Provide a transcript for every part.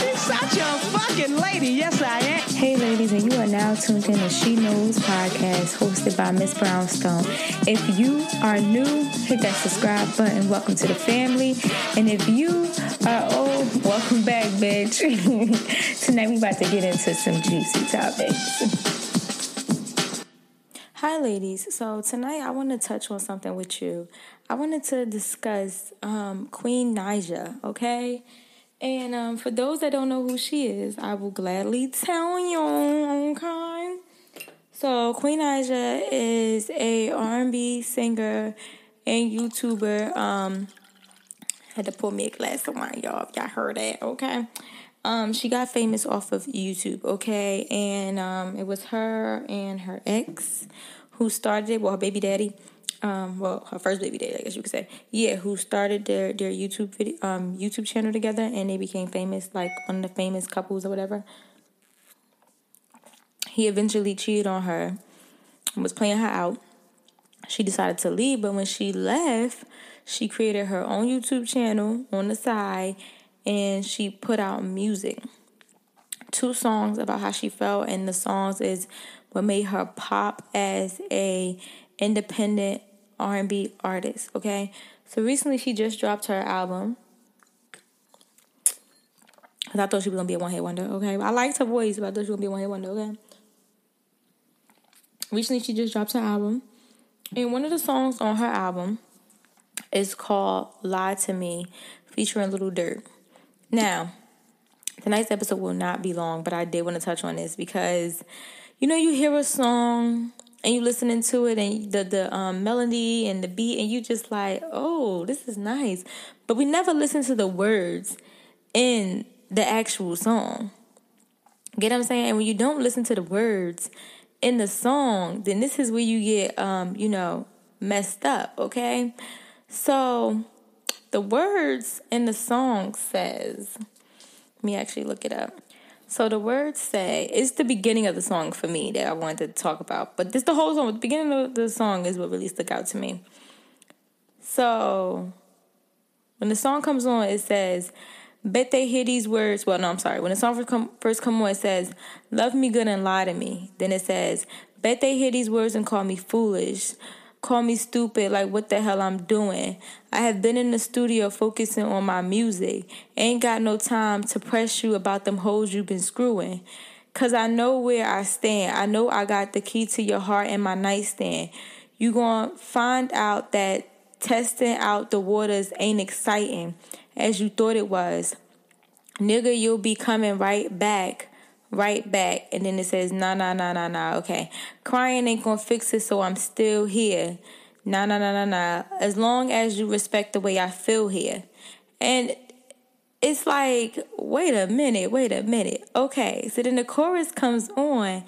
She's such a fucking lady. Yes, I am. Hey, ladies, and you are now tuned in to She Knows Podcast, hosted by Miss Brownstone. If you are new, hit that subscribe button. Welcome to the family. And if you are old, welcome back, bitch. Tonight, we about to get into some juicy topics. Hi, ladies. So tonight I want to touch on something with you. I wanted to discuss Queen Naija, okay? And for those that don't know who she is, I will gladly tell you, okay? So Queen Naija is a R&B singer and YouTuber. Had to pour me a glass of wine, y'all, if y'all heard that, okay? She got famous off of YouTube, okay, and it was her and her ex who started it, well, her baby daddy, well, her first baby daddy, I guess you could say, yeah, who started their YouTube video, YouTube channel together, and they became famous, like, one of the famous couples or whatever. He eventually cheated on her and was playing her out. She decided to leave, but when she left, she created her own YouTube channel on the side, and she put out music. 2 songs about how she felt. And the songs is what made her pop as a independent R&B artist. Okay. So recently she just dropped her album. Because I thought she was going to be a one-hit wonder. Okay. I liked her voice, but I thought she was going to be a one-hit wonder. Okay. Recently she just dropped her album. And one of the songs on her album is called Lie to Me, featuring Lil Durk. Now, tonight's episode will not be long, but I did want to touch on this because, you know, you hear a song and you listening to it and the melody and the beat and you just like, oh, this is nice. But we never listen to the words in the actual song. Get what I'm saying? And when you don't listen to the words in the song, then this is where you get, you know, messed up, okay? So the words in the song says, let me actually look it up. So the words say, it's the beginning of the song for me that I wanted to talk about. But this the whole song, the beginning of the song is what really stuck out to me. So when the song comes on, it says, bet they hear these words. Well, no, I'm sorry. When the song first come on, it says, love me good and lie to me. Then it says, bet they hear these words and call me foolish. Call me stupid, like what the hell I'm doing. I have been in the studio focusing on my music. Ain't got no time to press you about them hoes you been screwing. Cause I know where I stand. I know I got the key to your heart in my nightstand. You gonna find out that testing out the waters ain't exciting as you thought it was. Nigga, you'll be coming right back. Right back, and then it says, nah, nah, nah, nah, nah, okay. Crying ain't gonna fix it, so I'm still here. Nah, nah, nah, nah, nah. As long as you respect the way I feel here. And it's like, wait a minute. Okay, so then the chorus comes on,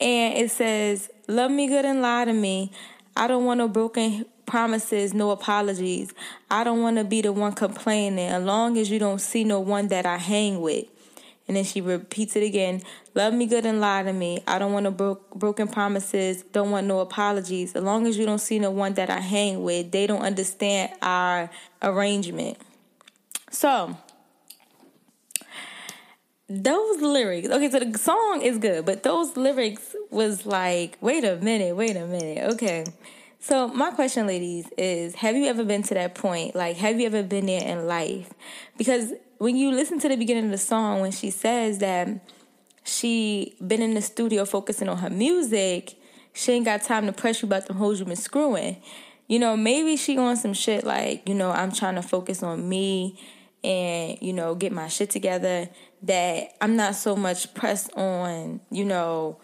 and it says, love me good and lie to me. I don't want no broken promises, no apologies. I don't want to be the one complaining, as long as you don't see no one that I hang with. And then she repeats it again. Love me good and lie to me. I don't want no broken promises. Don't want no apologies. As long as you don't see no one that I hang with, they don't understand our arrangement. So, those lyrics. Okay, so the song is good, but those lyrics was like, wait a minute. Okay. So my question, ladies, is have you ever been to that point? Like, have you ever been there in life? Because when you listen to the beginning of the song, when she says that she been in the studio focusing on her music, she ain't got time to press you about them hoes you been screwing. You know, maybe she on some shit like, you know, I'm trying to focus on me and, you know, get my shit together, that I'm not so much pressed on, you know,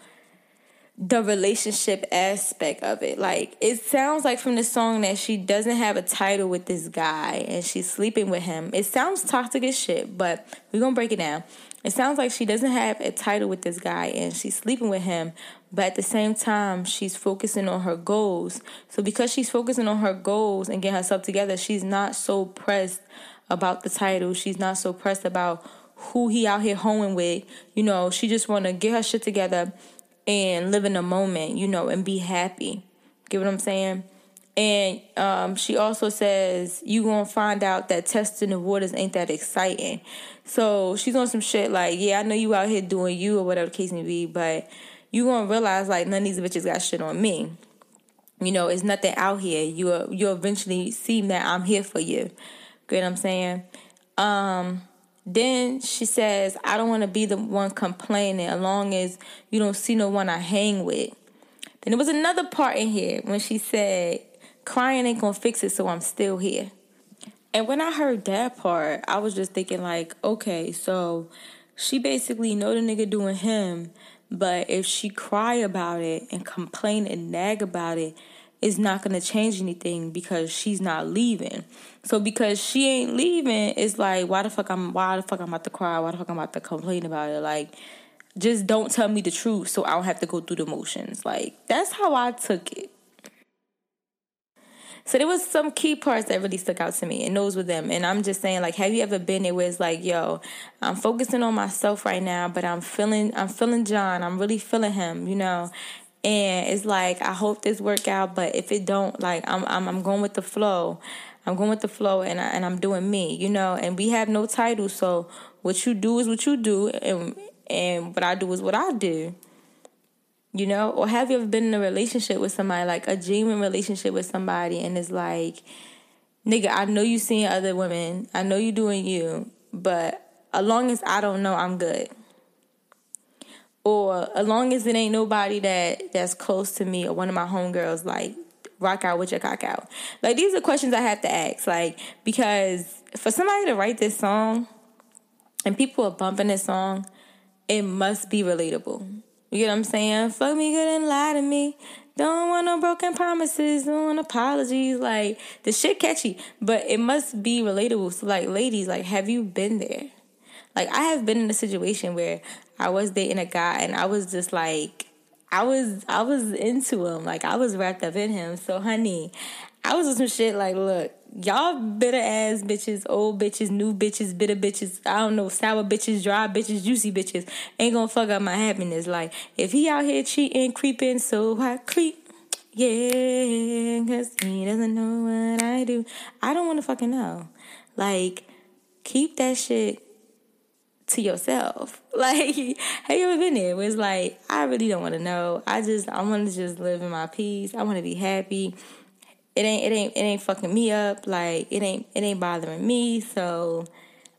the relationship aspect of it. Like, it sounds like from the song that she doesn't have a title with this guy and she's sleeping with him. It sounds toxic as shit, but we're gonna break it down. It sounds like she doesn't have a title with this guy and she's sleeping with him, but at the same time, she's focusing on her goals. So because she's focusing on her goals and getting herself together, she's not so pressed about the title. She's not so pressed about who he out here hoeing with. You know, she just want to get her shit together and live in the moment, you know, and be happy. Get what I'm saying? And she also says, you gonna find out that testing the waters ain't that exciting. So she's on some shit like, yeah, I know you out here doing you or whatever the case may be, but you gonna realize, like, none of these bitches got shit on me. You know, it's nothing out here. You'll eventually see that I'm here for you. Get what I'm saying? Then she says, I don't want to be the one complaining as long as you don't see no one I hang with. Then there was another part in here when she said, crying ain't going to fix it, so I'm still here. And when I heard that part, I was just thinking like, okay, so she basically know the nigga doing him, but if she cry about it and complain and nag about it, it's not going to change anything because she's not leaving. So because she ain't leaving, it's like, why the fuck I'm about to cry? Why the fuck I'm about to complain about it? Like, just don't tell me the truth so I don't have to go through the motions. Like, that's how I took it. So there was some key parts that really stuck out to me, and those were them. And I'm just saying, like, have you ever been there where it's like, yo, I'm focusing on myself right now, but I'm feeling John. I'm really feeling him, you know? And it's like, I hope this work out, but if it don't, like, I'm going with the flow. I'm going with the flow, and I'm doing me, you know. And we have no title, so what you do is what you do, and what I do is what I do, you know. Or have you ever been in a relationship with somebody, like a genuine relationship with somebody, and it's like, nigga, I know you seeing other women, I know you doing you, but as long as I don't know, I'm good. Or as long as it ain't nobody that's close to me or one of my homegirls, like, rock out with your cock out. Like, these are questions I have to ask. Like, because for somebody to write this song and people are bumping this song, it must be relatable. You get what I'm saying? Fuck me good and lie to me. Don't want no broken promises. Don't want apologies. Like, the shit catchy, but it must be relatable. So, like, ladies, like, have you been there? Like, I have been in a situation where I was dating a guy and I was just like, I was into him. Like, I was wrapped up in him. So, honey, I was with some shit like, look, y'all bitter ass bitches, old bitches, new bitches, bitter bitches, I don't know, sour bitches, dry bitches, juicy bitches, ain't gonna fuck up my happiness. Like, if he out here cheating, creeping, so I creep. Yeah, cause he doesn't know what I do. I don't want to fucking know. Like, keep that shit to yourself. Like, have you ever been there where it's like, I really don't want to know, I want to just live in my peace, I want to be happy, it ain't fucking me up, like, it ain't bothering me, so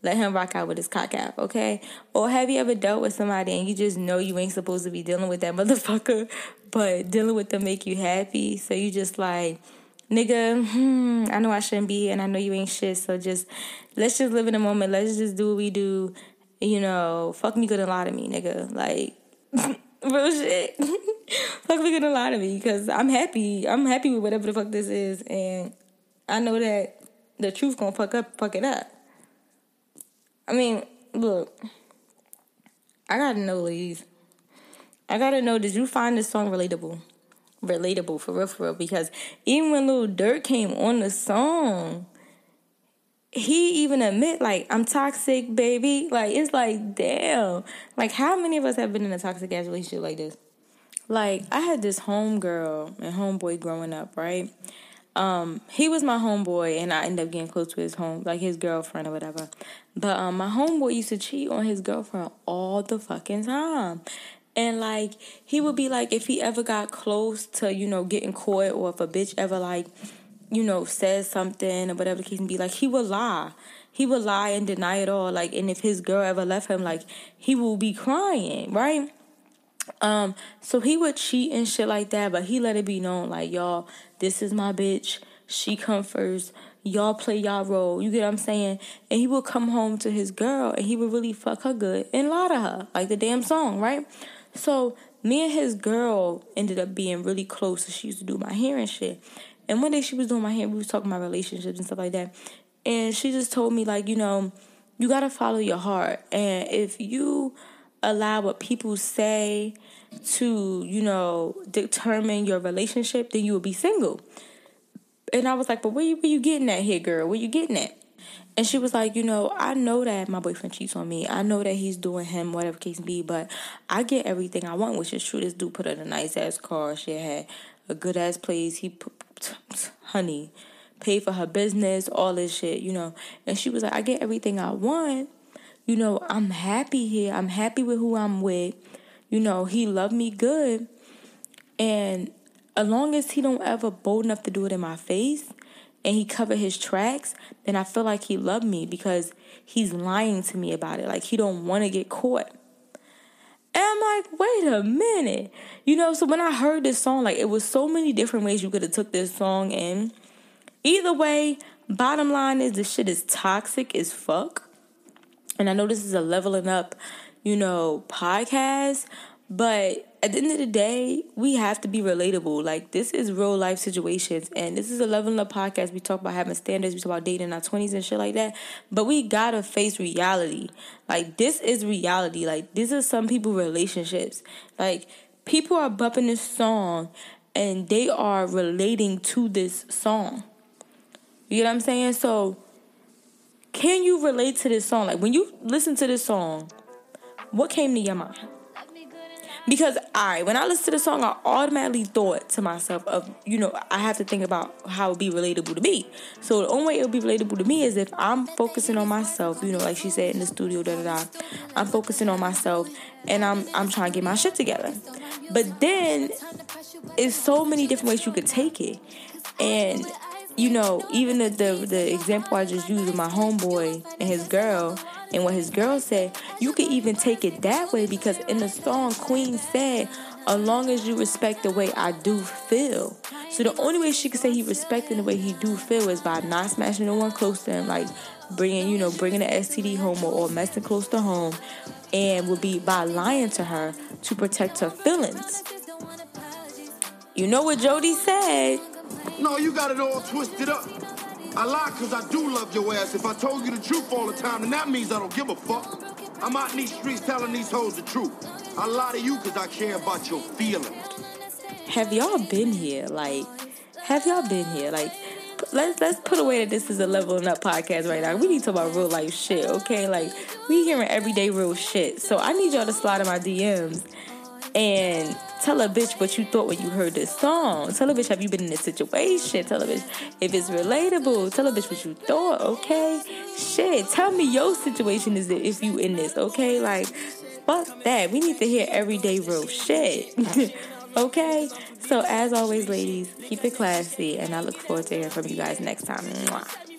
let him rock out with his cock out, okay? Or have you ever dealt with somebody and you just know you ain't supposed to be dealing with that motherfucker, but dealing with them make you happy, so you just like, nigga, I know I shouldn't be here and I know you ain't shit, so just, let's just live in the moment, let's just do what we do. You know, fuck me good and lie to me, nigga. Like, real shit. Fuck me good and lie to me, because I'm happy. I'm happy with whatever the fuck this is, and I know that the truth gonna fuck it up. I mean, look, I gotta know, ladies. I gotta know, did you find this song relatable? Relatable, for real, because even when Lil Durk came on the song, he even admit, like, I'm toxic, baby. Like, it's like, damn. Like, how many of us have been in a toxic-ass relationship like this? Like, I had this homegirl and homeboy growing up, right? He was my homeboy, and I ended up getting close to his girlfriend or whatever. But my homeboy used to cheat on his girlfriend all the fucking time. And, like, he would be like, if he ever got close to, you know, getting caught, or if a bitch ever, like, you know, says something or whatever the case may be, like, he will lie. He will lie and deny it all. Like, and if his girl ever left him, like, he will be crying, right? So he would cheat and shit like that, but he let it be known, like, y'all, this is my bitch. She come first. Y'all play y'all role. You get what I'm saying? And he would come home to his girl and he would really fuck her good and lie to her, like the damn song, right? So me and his girl ended up being really close. So she used to do my hair and shit. And one day she was doing my hair. We was talking about relationships and stuff like that. And she just told me, like, you know, you got to follow your heart. And if you allow what people say to, you know, determine your relationship, then you will be single. And I was like, but where you getting at here, girl? Where you getting at? And she was like, you know, I know that my boyfriend cheats on me. I know that he's doing him, whatever case be, but I get everything I want, which is true. This dude put on a nice-ass car. She had a good-ass place. He, honey, paid for her business, all this shit, you know. And she was like, I get everything I want. You know, I'm happy here. I'm happy with who I'm with. You know, he loved me good. And as long as he don't ever bold enough to do it in my face, and he covered his tracks, then I feel like he loved me, because he's lying to me about it. Like, he don't want to get caught. And I'm like, wait a minute. You know, so when I heard this song, like, it was so many different ways you could have took this song in. Either way, bottom line is this shit is toxic as fuck. And I know this is a leveling up, you know, podcast, but at the end of the day, we have to be relatable. Like, this is real life situations, and this is a Leveling Up podcast. We talk about having standards. We talk about dating in our 20s and shit like that, but we gotta face reality. Like, this is reality. Like, these are some people's relationships. Like, people are bumping this song, and they are relating to this song. You get what I'm saying? So, can you relate to this song? Like, when you listen to this song, what came to your mind? Because, all right, when I listened to the song, I automatically thought to myself of, you know, I have to think about how it would be relatable to me. So the only way it would be relatable to me is if I'm focusing on myself, you know, like she said in the studio, I'm focusing on myself, and I'm trying to get my shit together. But then, it's so many different ways you could take it. And, you know, even the example I just used with my homeboy and his girl, and what his girl said, you could even take it that way, because in the song, Queen said, as long as you respect the way I do feel. So the only way she could say he respecting the way he do feel is by not smashing the one close to him, like bringing the STD home or messing close to home, and would be by lying to her to protect her feelings. You know what Jody said? No, you got it all twisted up. I lie because I do love your ass. If I told you the truth all the time, then that means I don't give a fuck. I'm out in these streets telling these hoes the truth. I lie to you because I care about your feelings. Have y'all been here? Like, let's put away that this is a Leveling Up podcast right now. We need to talk about real life shit, okay? Like, we hearing everyday real shit. So I need y'all to slide in my DMs and tell a bitch what you thought when you heard this song. Tell a bitch, have you been in this situation? Tell a bitch if it's relatable. Tell a bitch what you thought, okay? Shit, tell me your situation is if you in this, okay? Like, fuck that. We need to hear everyday real shit, okay? So, as always, ladies, keep it classy, and I look forward to hearing from you guys next time. Mwah.